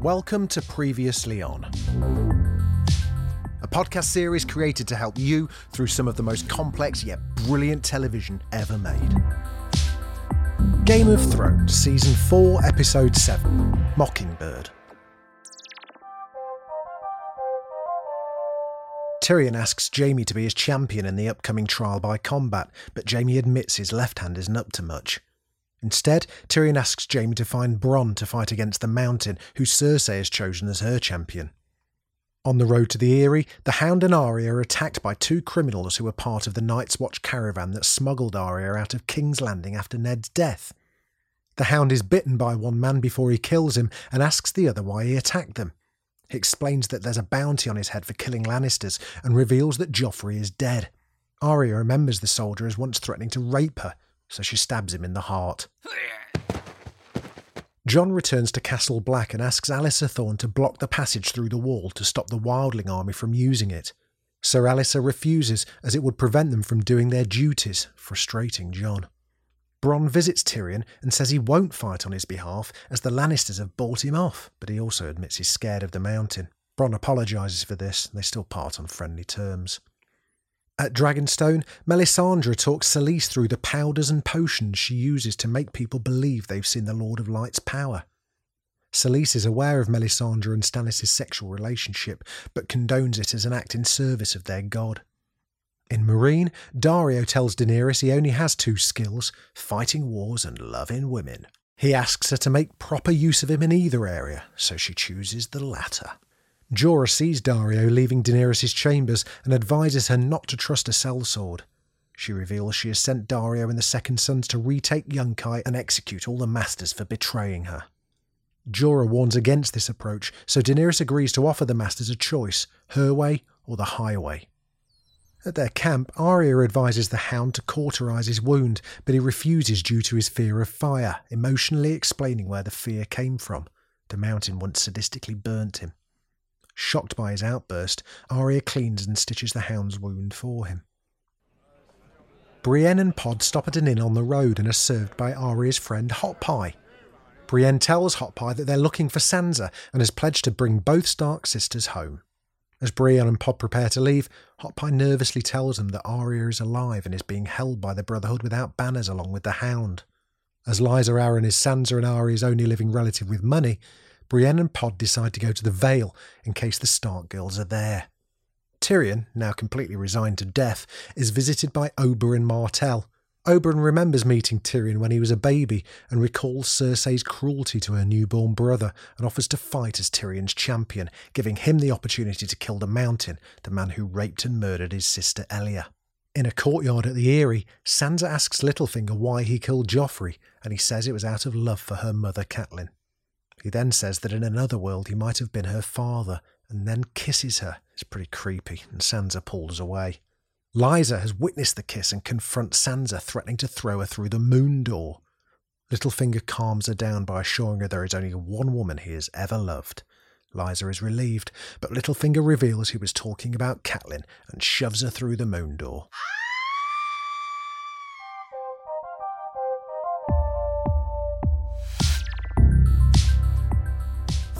Welcome to Previously On, a podcast series created to help you through some of the most complex yet brilliant television ever made. Game of Thrones, Season 4, Episode 7, Mockingbird. Tyrion asks Jaime to be his champion in the upcoming trial by combat, but Jaime admits his left hand isn't up to much. Instead, Tyrion asks Jaime to find Bronn to fight against the Mountain, who Cersei has chosen as her champion. On the road to the Eyrie, the Hound and Arya are attacked by two criminals who were part of the Night's Watch caravan that smuggled Arya out of King's Landing after Ned's death. The Hound is bitten by one man before he kills him and asks the other why he attacked them. He explains that there's a bounty on his head for killing Lannisters and reveals that Joffrey is dead. Arya remembers the soldier as once threatening to rape her, so she stabs him in the heart. Jon returns to Castle Black and asks Alliser Thorne to block the passage through the wall to stop the Wildling army from using it. Sir Alliser refuses, as it would prevent them from doing their duties, frustrating Jon. Bronn visits Tyrion and says he won't fight on his behalf, as the Lannisters have bought him off, but he also admits he's scared of the Mountain. Bronn apologises for this, and they still part on friendly terms. At Dragonstone, Melisandre talks Selyse through the powders and potions she uses to make people believe they've seen the Lord of Light's power. Selyse is aware of Melisandre and Stannis' sexual relationship, but condones it as an act in service of their god. In Meereen, Daario tells Daenerys he only has two skills, fighting wars and loving women. He asks her to make proper use of him in either area, so she chooses the latter. Jorah sees Daario leaving Daenerys' chambers and advises her not to trust a sellsword. She reveals she has sent Daario and the Second Sons to retake Yunkai and execute all the Masters for betraying her. Jorah warns against this approach, so Daenerys agrees to offer the Masters a choice, her way or the highway. At their camp, Arya advises the Hound to cauterise his wound, but he refuses due to his fear of fire, emotionally explaining where the fear came from. The Mountain once sadistically burnt him. Shocked by his outburst, Arya cleans and stitches the Hound's wound for him. Brienne and Pod stop at an inn on the road and are served by Arya's friend Hot Pie. Brienne tells Hot Pie that they're looking for Sansa and has pledged to bring both Stark sisters home. As Brienne and Pod prepare to leave, Hot Pie nervously tells them that Arya is alive and is being held by the Brotherhood without banners along with the Hound. As Liza Arryn is Sansa and Arya's only living relative with money, Brienne and Pod decide to go to the Vale in case the Stark girls are there. Tyrion, now completely resigned to death, is visited by Oberyn Martell. Oberyn remembers meeting Tyrion when he was a baby and recalls Cersei's cruelty to her newborn brother and offers to fight as Tyrion's champion, giving him the opportunity to kill the Mountain, the man who raped and murdered his sister Elia. In a courtyard at the Eyrie, Sansa asks Littlefinger why he killed Joffrey, and he says it was out of love for her mother Catelyn. He then says that in another world he might have been her father, and then kisses her. It's pretty creepy, and Sansa pulls away. Liza has witnessed the kiss and confronts Sansa, threatening to throw her through the moon door. Littlefinger calms her down by assuring her there is only one woman he has ever loved. Liza is relieved, but Littlefinger reveals he was talking about Catelyn and shoves her through the moon door.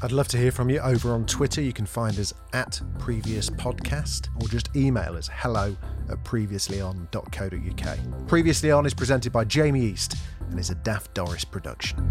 I'd love to hear from you over on Twitter. You can find us at Previous Podcast, or just email us hello@previously-on.co.uk. Previously On is presented by Jamie East and is a Daft Doris production.